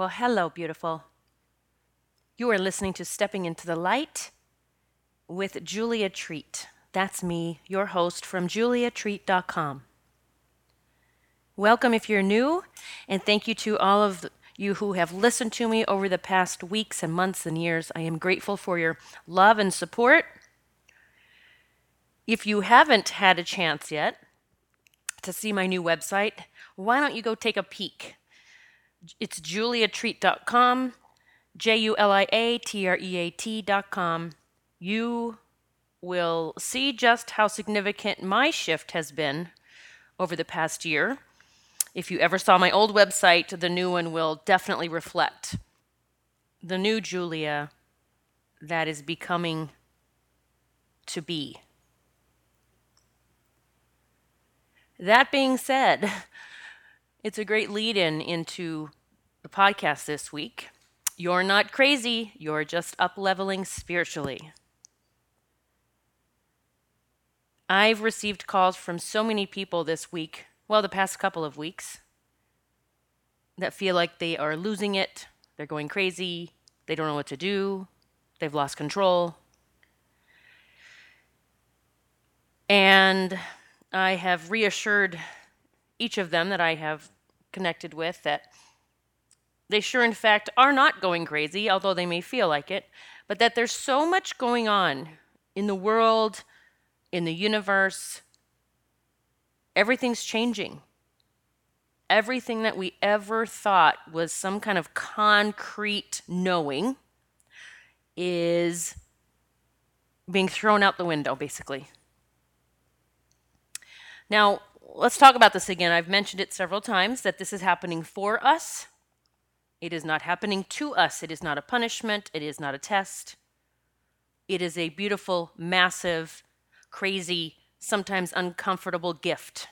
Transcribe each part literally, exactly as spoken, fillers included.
Well, hello, beautiful. You are listening to Stepping into the Light with Julia Treat. That's me, your host from julia treat dot com. Welcome if you're new, and thank you to all of you who have listened to me over the past weeks and months and years. I am grateful for your love and support. If you haven't had a chance yet to see my new website, why don't you go take a peek? It's julia treat dot com, J U L I A T R E A T dot com. You will see just how significant my shift has been over the past year. If you ever saw my old website, the new one will definitely reflect the new Julia that is becoming to be. That being said, it's a great lead-in into the podcast this week. You're not crazy, you're just up-leveling spiritually. I've received calls from so many people this week, well, the past couple of weeks, that feel like they are losing it, they're going crazy, they don't know what to do, they've lost control. And I have reassured each of them that I have connected with that they sure in fact are not going crazy, although they may feel like it, but that there's so much going on in the world, in the universe. Everything's changing. Everything that we ever thought was some kind of concrete knowing is being thrown out the window, basically. Now, let's talk about this again. I've mentioned it several times that this is happening for us. It is not happening to us. It is not a punishment. It is not a test. It is a beautiful, massive, crazy, sometimes uncomfortable gift.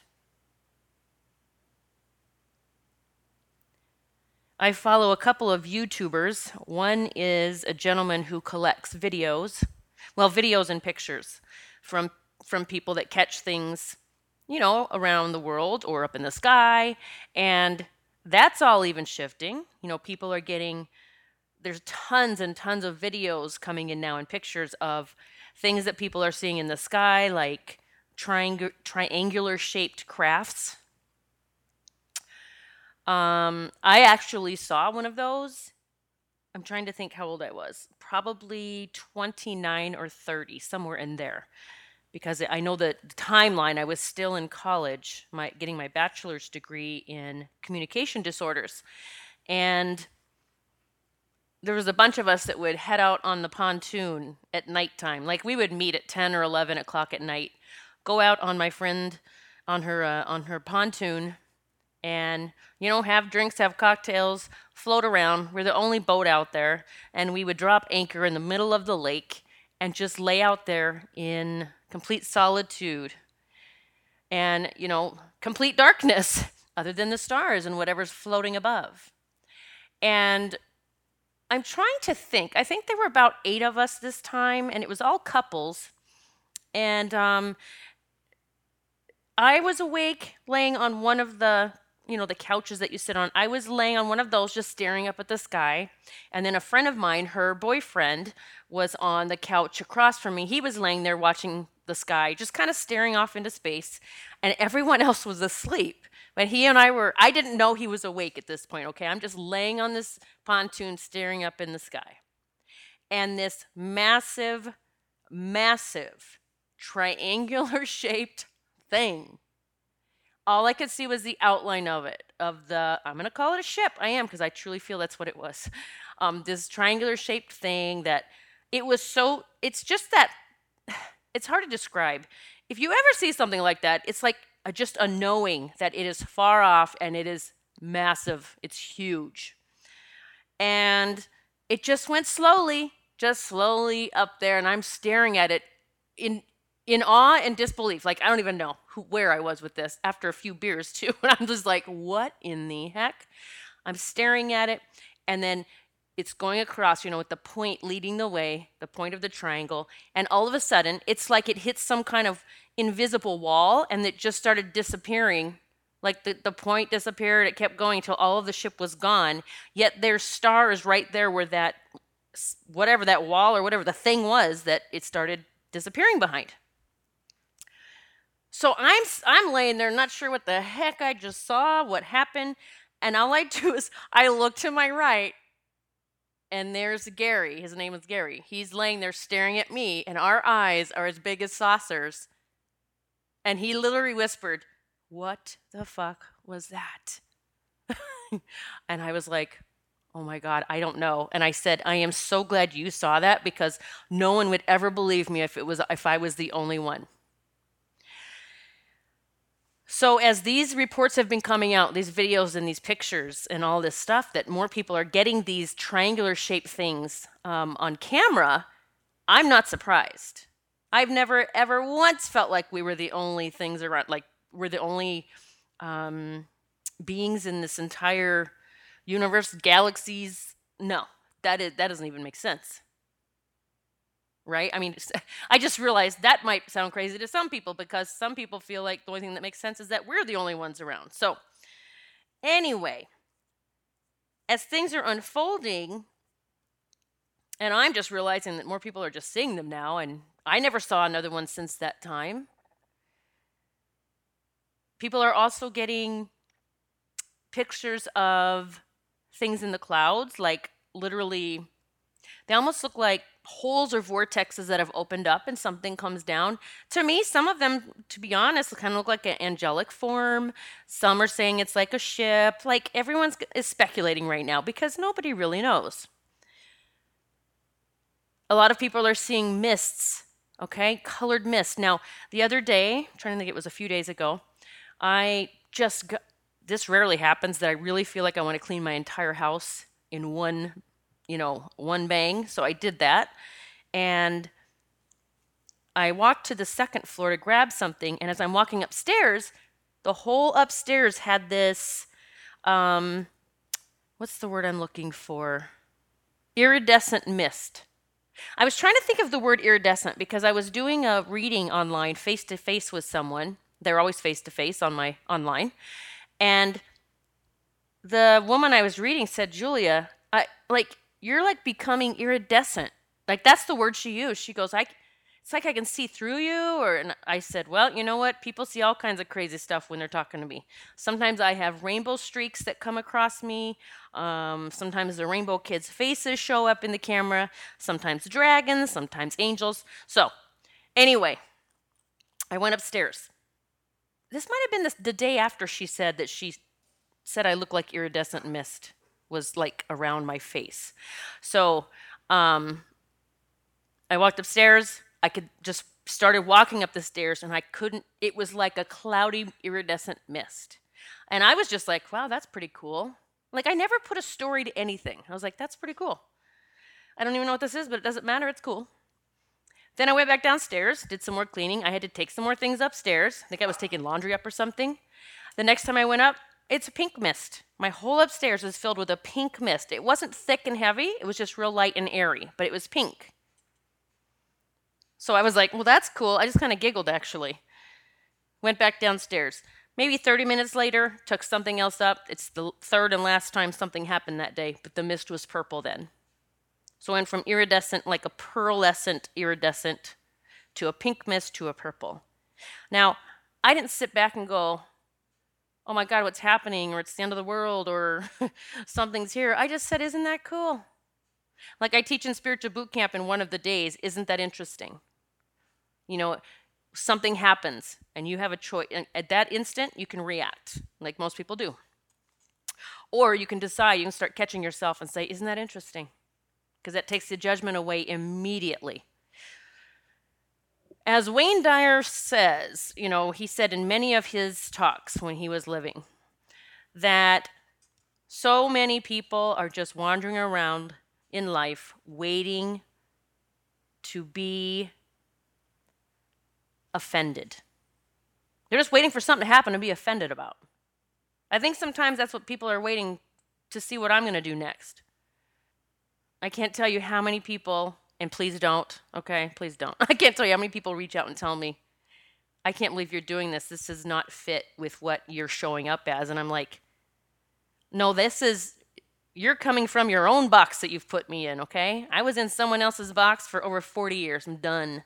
I follow a couple of YouTubers. One is a gentleman who collects videos, well, videos and pictures from, from people that catch things, you know, around the world or up in the sky, and that's all even shifting. You know, people are getting, there's tons and tons of videos coming in now and pictures of things that people are seeing in the sky, like triangu- triangular-shaped crafts. Um, I actually saw one of those. I'm trying to think how old I was. Probably twenty-nine or thirty, somewhere in there. Because I know the timeline, I was still in college, my, getting my bachelor's degree in communication disorders. And there was a bunch of us that would head out on the pontoon at nighttime. Like we would meet at ten or eleven o'clock at night, go out on my friend, on her, uh, on her pontoon, and, you know, have drinks, have cocktails, float around. We're the only boat out there. And we would drop anchor in the middle of the lake and just lay out there in complete solitude and, you know, complete darkness other than the stars and whatever's floating above. And I'm trying to think. I think there were about eight of us this time, and it was all couples. And um, I was awake laying on one of the, you know, the couches that you sit on. I was laying on one of those just staring up at the sky. And then a friend of mine, her boyfriend, was on the couch across from me. He was laying there watching the sky, just kind of staring off into space, and everyone else was asleep. But he and I were, I didn't know he was awake at this point, okay? I'm just laying on this pontoon staring up in the sky. And this massive, massive triangular-shaped thing, all I could see was the outline of it, of the, I'm going to call it a ship. I am, because I truly feel that's what it was. Um, this triangular-shaped thing that it was so, it's just that, it's hard to describe. If you ever see something like that, it's like a, just a knowing that it is far off and it is massive. It's huge. And it just went slowly, just slowly up there. And I'm staring at it in in awe and disbelief. Like, I don't even know who, where I was with this after a few beers, too. And I'm just like, what in the heck? I'm staring at it. And then it's going across, you know, with the point leading the way, the point of the triangle, and all of a sudden, it's like it hits some kind of invisible wall, and it just started disappearing Like the, the point disappeared. It kept going till all of the ship was gone. Yet there's stars right there where that, whatever that wall or whatever the thing was that it started disappearing behind. So I'm I'm laying there, not sure what the heck I just saw, what happened, and all I do is I look to my right, and there's Gary. His name is Gary. He's laying there staring at me, and our eyes are as big as saucers. And he literally whispered, "What the fuck was that?" And I was like, "Oh my God, I don't know." And I said, "I am so glad you saw that, because no one would ever believe me if it was if I was the only one." So as these reports have been coming out, these videos and these pictures and all this stuff, that more people are getting these triangular-shaped things um, on camera, I'm not surprised. I've never, ever once felt like we were the only things around, like we're the only um, beings in this entire universe, galaxies. No, that is, that doesn't even make sense. Right? I mean, I just realized that might sound crazy to some people, because some people feel like the only thing that makes sense is that we're the only ones around. So anyway, as things are unfolding, and I'm just realizing that more people are just seeing them now, and I never saw another one since that time. People are also getting pictures of things in the clouds, like literally, they almost look like holes or vortexes that have opened up and something comes down. To me, some of them, to be honest, kind of look like an angelic form. Some are saying it's like a ship. Like, everyone's is speculating right now because nobody really knows. A lot of people are seeing mists, okay? Colored mist. Now, the other day, I'm trying to think, it was a few days ago, I just got, this rarely happens, that I really feel like I want to clean my entire house in one you know, one bang. So I did that. And I walked to the second floor to grab something. And as I'm walking upstairs, the whole upstairs had this, um, what's the word I'm looking for? Iridescent mist. I was trying to think of the word iridescent because I was doing a reading online face-to-face with someone. They're always face-to-face on my online. And the woman I was reading said, "Julia, I like, you're like becoming iridescent." Like, that's the word she used. She goes, I, it's like I can see through you. Or, and I said, well, you know what? People see all kinds of crazy stuff when they're talking to me. Sometimes I have rainbow streaks that come across me. Um, sometimes the rainbow kids' faces show up in the camera. Sometimes dragons, sometimes angels. So anyway, I went upstairs. This might have been this, the day after she said that she said I look like iridescent mist was like around my face. So um, I walked upstairs. I could just started walking up the stairs, and I couldn't, it was like a cloudy iridescent mist. And I was just like, wow, that's pretty cool. Like, I never put a story to anything. I was like, that's pretty cool. I don't even know what this is, but it doesn't matter. It's cool. Then I went back downstairs, did some more cleaning. I had to take some more things upstairs. I think I was taking laundry up or something. The next time I went up, it's a pink mist. My whole upstairs was filled with a pink mist. It wasn't thick and heavy. It was just real light and airy, but it was pink. So I was like, well, that's cool. I just kind of giggled, actually. Went back downstairs. Maybe thirty minutes later, took something else up. It's the third and last time something happened that day, but the mist was purple then. So I went from iridescent, like a pearlescent iridescent, to a pink mist to a purple. Now, I didn't sit back and go, oh my God, what's happening, or it's the end of the world, or something's here. I just said, isn't that cool? Like, I teach in spiritual boot camp in one of the days, isn't that interesting? You know, something happens, and you have a choice. And at that instant, you can react, like most people do. Or you can decide, you can start catching yourself and say, isn't that interesting? Because that takes the judgment away immediately. As Wayne Dyer says, you know, he said in many of his talks when he was living, that so many people are just wandering around in life waiting to be offended. They're just waiting for something to happen to be offended about. I think sometimes that's what people are waiting to see what I'm going to do next. I can't tell you how many people... And please don't, okay? Please don't. I can't tell you how many people reach out and tell me, I can't believe you're doing this. This does not fit with what you're showing up as. And I'm like, no, this is, you're coming from your own box that you've put me in, okay? I was in someone else's box for over forty years. I'm done.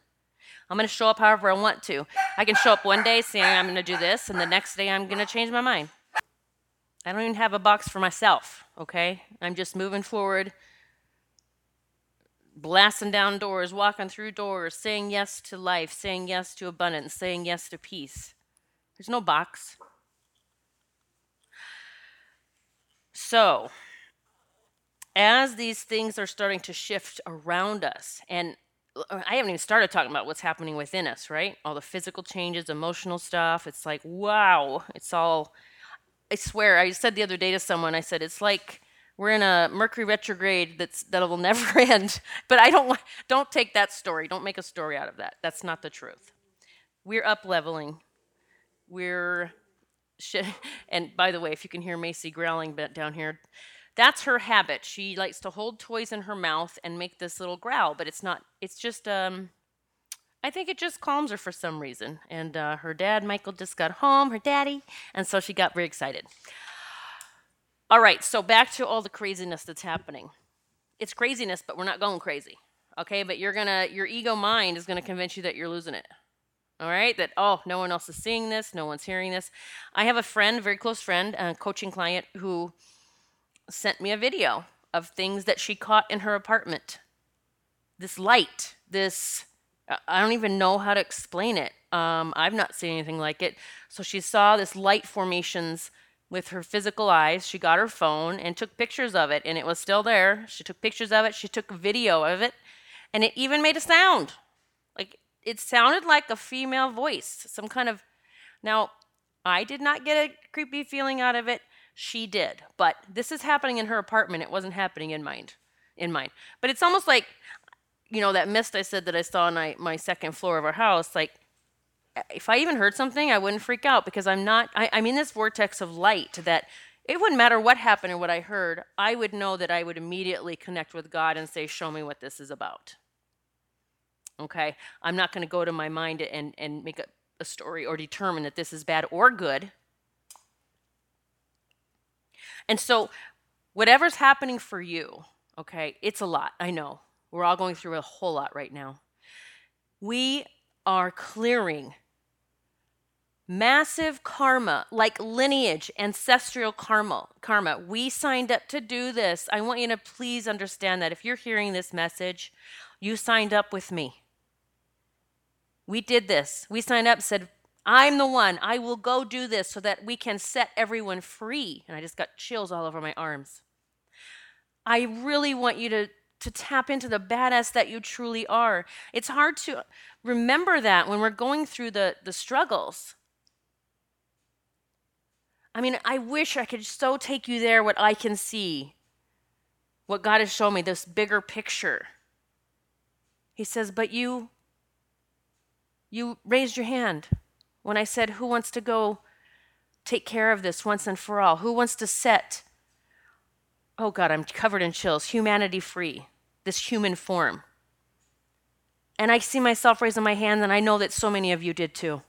I'm going to show up however I want to. I can show up one day saying I'm going to do this, and the next day I'm going to change my mind. I don't even have a box for myself, okay? I'm just moving forward, blasting down doors, walking through doors, saying yes to life, saying yes to abundance, saying yes to peace. There's no box. So, as these things are starting to shift around us, and I haven't even started talking about what's happening within us, right? All the physical changes, emotional stuff. It's like, wow, it's all, I swear, I said the other day to someone, I said, it's like we're in a Mercury retrograde that's that will never end. But I don't want, don't take that story. Don't make a story out of that. That's not the truth. We're up leveling. We're, sh- and by the way, if you can hear Macy growling down here, that's her habit. She likes to hold toys in her mouth and make this little growl, but it's not, it's just, um, I think it just calms her for some reason. And uh, her dad, Michael, just got home, her daddy, and so she got very excited. All right, so back to all the craziness that's happening. It's craziness, but we're not going crazy, okay? But you're gonna, your ego mind is gonna convince you that you're losing it, all right? That, oh, no one else is seeing this, no one's hearing this. I have a friend, very close friend, a coaching client who sent me a video of things that she caught in her apartment. This light, this, I don't even know how to explain it. Um, I've not seen anything like it. So she saw this light formations with her physical eyes. She got her phone and took pictures of it, and it was still there. She took pictures of it. She took video of it, and it even made a sound. Like, it sounded like a female voice, some kind of, now, I did not get a creepy feeling out of it. She did, but this is happening in her apartment. It wasn't happening in mine, in mine. But it's almost like, you know, that mist I said that I saw on my, my second floor of our house. Like, if I even heard something, I wouldn't freak out because I'm not. I, I'm in this vortex of light that it wouldn't matter what happened or what I heard. I would know that I would immediately connect with God and say, "Show me what this is about." Okay, I'm not going to go to my mind and and make a, a story or determine that this is bad or good. And so whatever's happening for you, okay, it's a lot, I know. We're all going through a whole lot right now. We are clearing massive karma, like lineage, ancestral karma. Karma. We signed up to do this. I want you to please understand that if you're hearing this message, you signed up with me. We did this. We signed up, said, I'm the one. I will go do this so that we can set everyone free. And I just got chills all over my arms. I really want you to, to tap into the badass that you truly are. It's hard to remember that when we're going through the, the struggles. I mean, I wish I could so take you there, what I can see, what God has shown me, this bigger picture. He says, but you, you raised your hand. When I said, who wants to go take care of this once and for all? Who wants to set, oh God, I'm covered in chills, humanity free, this human form? And I see myself raising my hand, and I know that so many of you did too.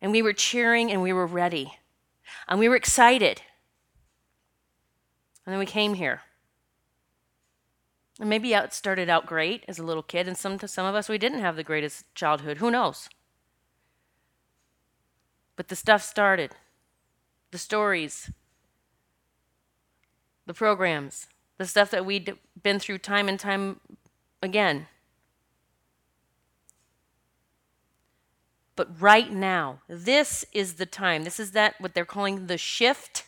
And we were cheering, and we were ready. And we were excited. And then we came here. And maybe it started out great as a little kid, and some, some of us, we didn't have the greatest childhood. Who knows? But the stuff started, the stories, the programs, the stuff that we'd been through time and time again. But right now, this is the time. This is that, what they're calling the shift,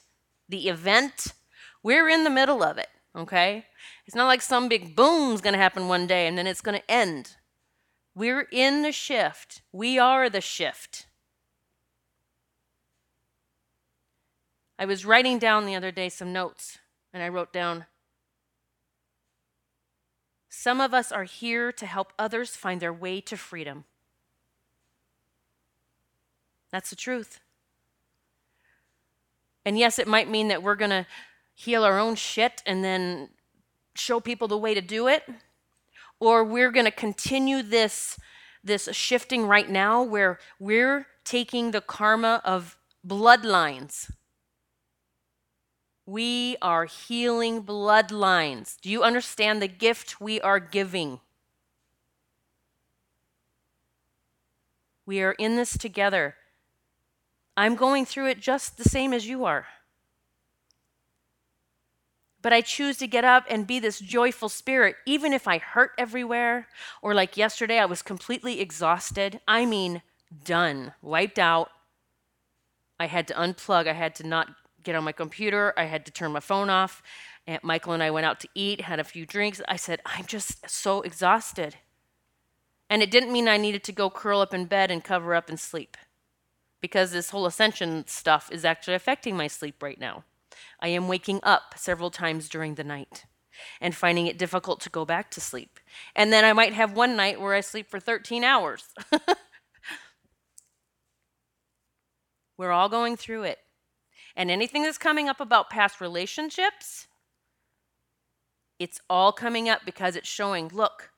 the event. We're in the middle of it, okay? It's not like some big boom's going to happen one day and then it's going to end. We're in the shift. We are the shift. I was writing down the other day some notes, and I wrote down, some of us are here to help others find their way to freedom. That's the truth. And yes, it might mean that we're going to heal our own shit and then show people the way to do it, or we're going to continue this this shifting right now where we're taking the karma of bloodlines. We are healing bloodlines. Do you understand the gift we are giving? We are in this together. I'm going through it just the same as you are. But I choose to get up and be this joyful spirit, even if I hurt everywhere, or like yesterday, I was completely exhausted. I mean, done, wiped out. I had to unplug. I had to not get on my computer. I had to turn my phone off. Aunt Michael and I went out to eat, had a few drinks. I said, I'm just so exhausted. And it didn't mean I needed to go curl up in bed and cover up and sleep, because this whole ascension stuff is actually affecting my sleep right now. I am waking up several times during the night and finding it difficult to go back to sleep. And then I might have one night where I sleep for thirteen hours. We're all going through it. And anything that's coming up about past relationships, it's all coming up because it's showing, look,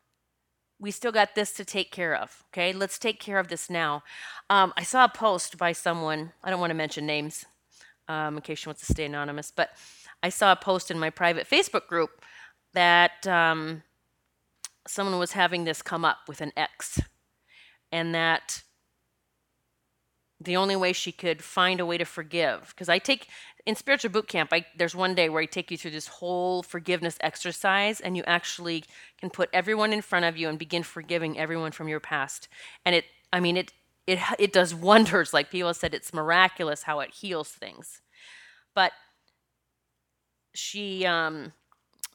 we still got this to take care of, okay? Let's take care of this now. Um, I saw a post by someone. I don't want to mention names. Um, in case she wants to stay anonymous, but I saw a post in my private Facebook group that um, someone was having this come up with an ex, and that the only way she could find a way to forgive, because I take, in spiritual boot camp, I, there's one day where I take you through this whole forgiveness exercise, and you actually can put everyone in front of you and begin forgiving everyone from your past. And it, I mean, it It, it does wonders. Like people said, it's miraculous how it heals things. But she um,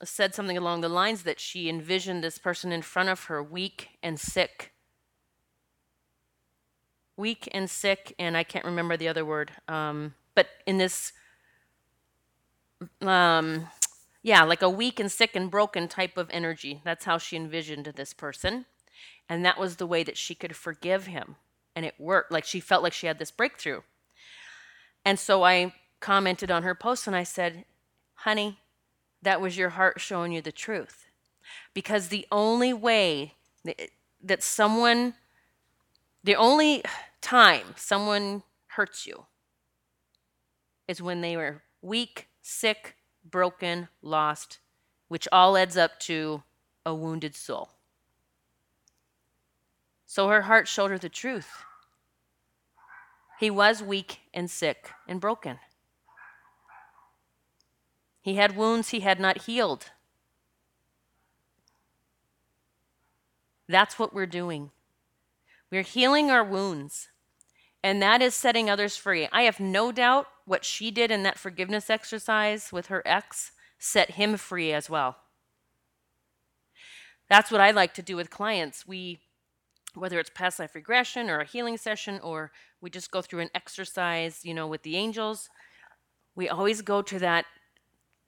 said something along the lines that she envisioned this person in front of her weak and sick. Weak and sick, and I can't remember the other word. Um, but in this, um, yeah, like a weak and sick and broken type of energy. That's how she envisioned this person. And that was the way that she could forgive him. And it worked. Like she felt like she had this breakthrough. And so I commented on her post and I said, honey, that was your heart showing you the truth. Because the only way that someone, the only time someone hurts you is when they were weak, sick, broken, lost, which all adds up to a wounded soul. So her heart showed her the truth. He was weak and sick and broken. He had wounds he had not healed. That's what we're doing. We're healing our wounds, and that is setting others free. I have no doubt what she did in that forgiveness exercise with her ex set him free as well. That's what I like to do with clients. We whether it's past life regression or a healing session, or we just go through an exercise, you know, with the angels, we always go to that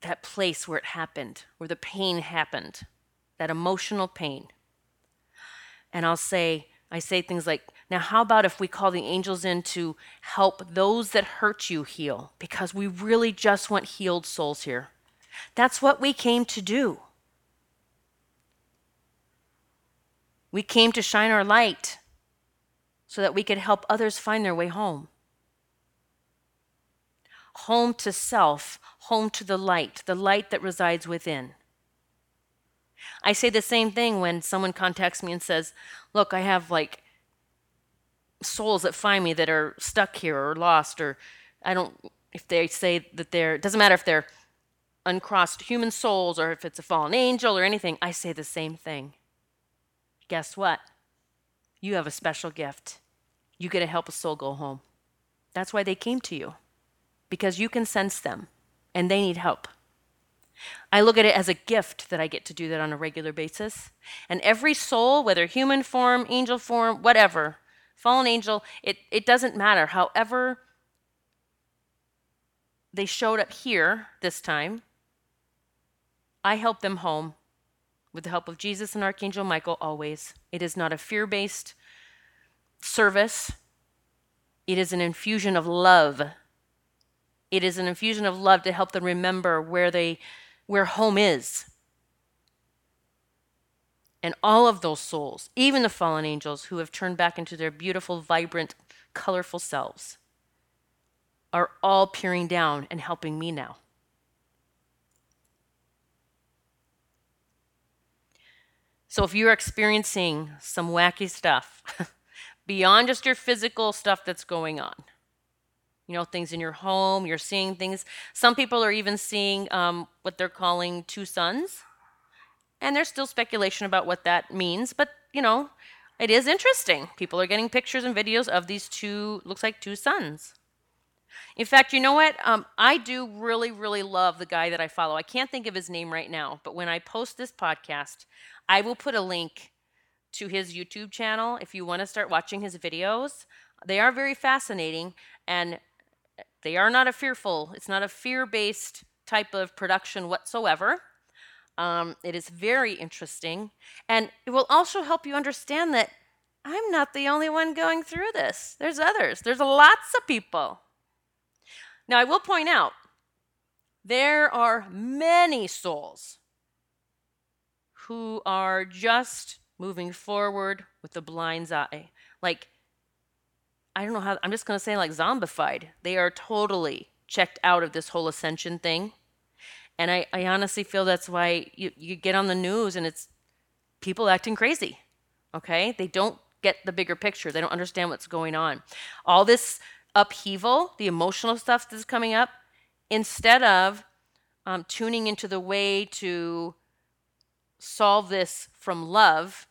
that place where it happened, where the pain happened, that emotional pain. And I'll say, I say things like, now how about if we call the angels in to help those that hurt you heal? Because we really just want healed souls here. That's what we came to do. We came to shine our light so that we could help others find their way home. Home to self, home to the light, the light that resides within. I say the same thing when someone contacts me and says, look, I have like souls that find me that are stuck here or lost, or I don't, if they say that they're, it doesn't matter if they're uncrossed human souls or if it's a fallen angel or anything, I say the same thing. Guess what? You have a special gift. You get to help a soul go home. That's why they came to you, because you can sense them and they need help. I look at it as a gift that I get to do that on a regular basis. And every soul, whether human form, angel form, whatever, fallen angel, it, it doesn't matter. However they showed up here this time, I help them home. With the help of Jesus and Archangel Michael, always. It is not a fear-based service. It is an infusion of love. It is an infusion of love to help them remember where they, where home is. and all of those souls, even the fallen angels who have turned back into their beautiful, vibrant, colorful selves, are all peering down and helping me now. So if you're experiencing some wacky stuff beyond just your physical stuff that's going on, you know, things in your home, you're seeing things. Some people are even seeing um, what they're calling two suns. And there's still speculation about what that means. But, you know, it is interesting. People are getting pictures and videos of these two, looks like two suns. In fact, you know what? Um, I do really, really love the guy that I follow. I can't think of his name right now, but when I post this podcast, I will put a link to his YouTube channel if you want to start watching his videos. They are very fascinating, and they are not a fearful, it's not a fear-based type of production whatsoever. Um, it is very interesting, and it will also help you understand that I'm not the only one going through this. There's others. There's lots of people. Now, I will point out, there are many souls who are just moving forward with the blind's eye. Like, I don't know how, I'm just going to say like zombified. They are totally checked out of this whole ascension thing. And I, I honestly feel that's why you, you get on the news and it's people acting crazy, okay? They don't get the bigger picture. They don't understand what's going on. All this upheaval, the emotional stuff that's coming up, instead of um, tuning into the way to solve this from love,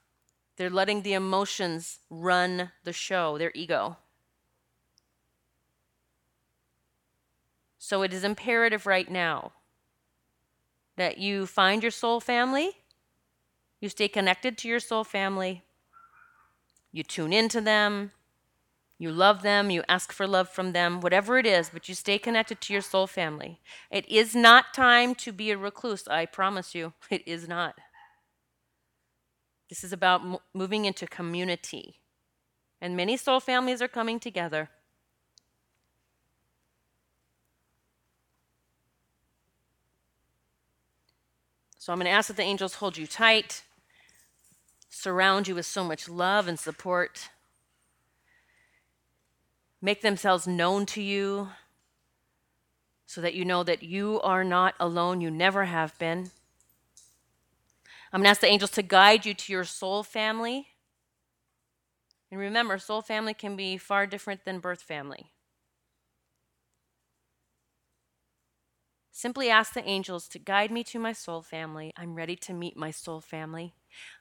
they're letting the emotions run the show, their ego. So it is imperative right now that you find your soul family, you stay connected to your soul family, you tune into them, you love them, you ask for love from them, whatever it is, but you stay connected to your soul family. It is not time to be a recluse, I promise you. It is not. This is about m- moving into community. And many soul families are coming together. So I'm going to ask that the angels hold you tight, surround you with so much love and support, make themselves known to you so that you know that you are not alone. You never have been. I'm going to ask the angels to guide you to your soul family. And remember, soul family can be far different than birth family. Simply ask the angels to guide me to my soul family. I'm ready to meet my soul family.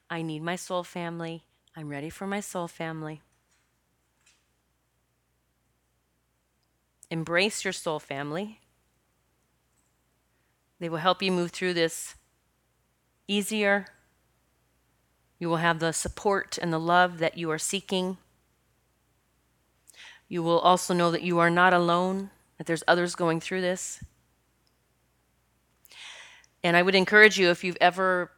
I need my soul family. I'm ready for my soul family. Embrace your soul family. They will help you move through this easier. You will have the support and the love that you are seeking. You will also know that you are not alone, that there's others going through this. And I would encourage you, if you've ever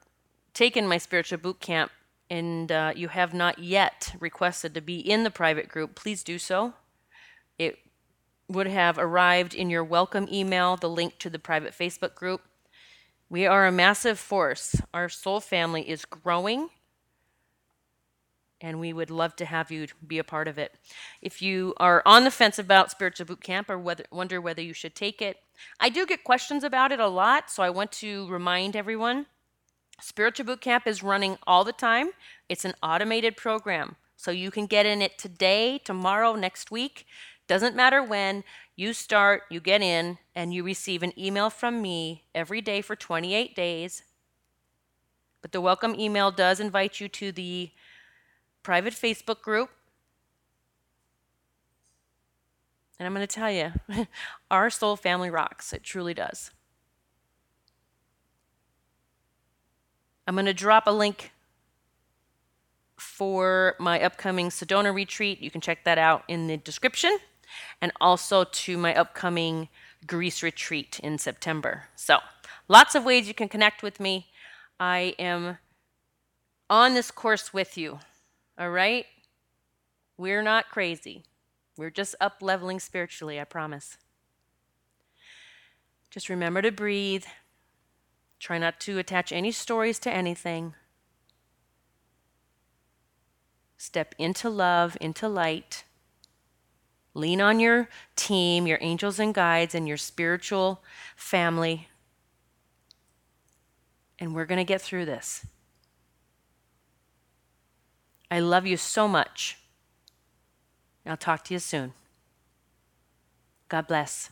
taken my spiritual boot camp and uh, you have not yet requested to be in the private group, please do so. It would have arrived in your welcome email, the link to the private Facebook group. We are a massive force. Our soul family is growing, and we would love to have you be a part of it. If you are on the fence about spiritual boot camp or whether, wonder whether you should take it, I do get questions about it a lot, so I want to remind everyone, spiritual boot camp is running all the time. It's an automated program, so you can get in it today, tomorrow, next week. Doesn't matter when, you start, you get in, and you receive an email from me every day for twenty-eight days. But the welcome email does invite you to the private Facebook group. And I'm going to tell you, our soul family rocks. It truly does. I'm going to drop a link for my upcoming Sedona retreat. You can check that out in the description. And also to my upcoming Greece retreat in September. So lots of ways you can connect with me. I am on this course with you, all right? We're not crazy. We're just up-leveling spiritually, I promise. Just remember to breathe. Try not to attach any stories to anything. Step into love, into light. Lean on your team, your angels and guides, and your spiritual family. And we're going to get through this. I love you so much. I'll talk to you soon. God bless.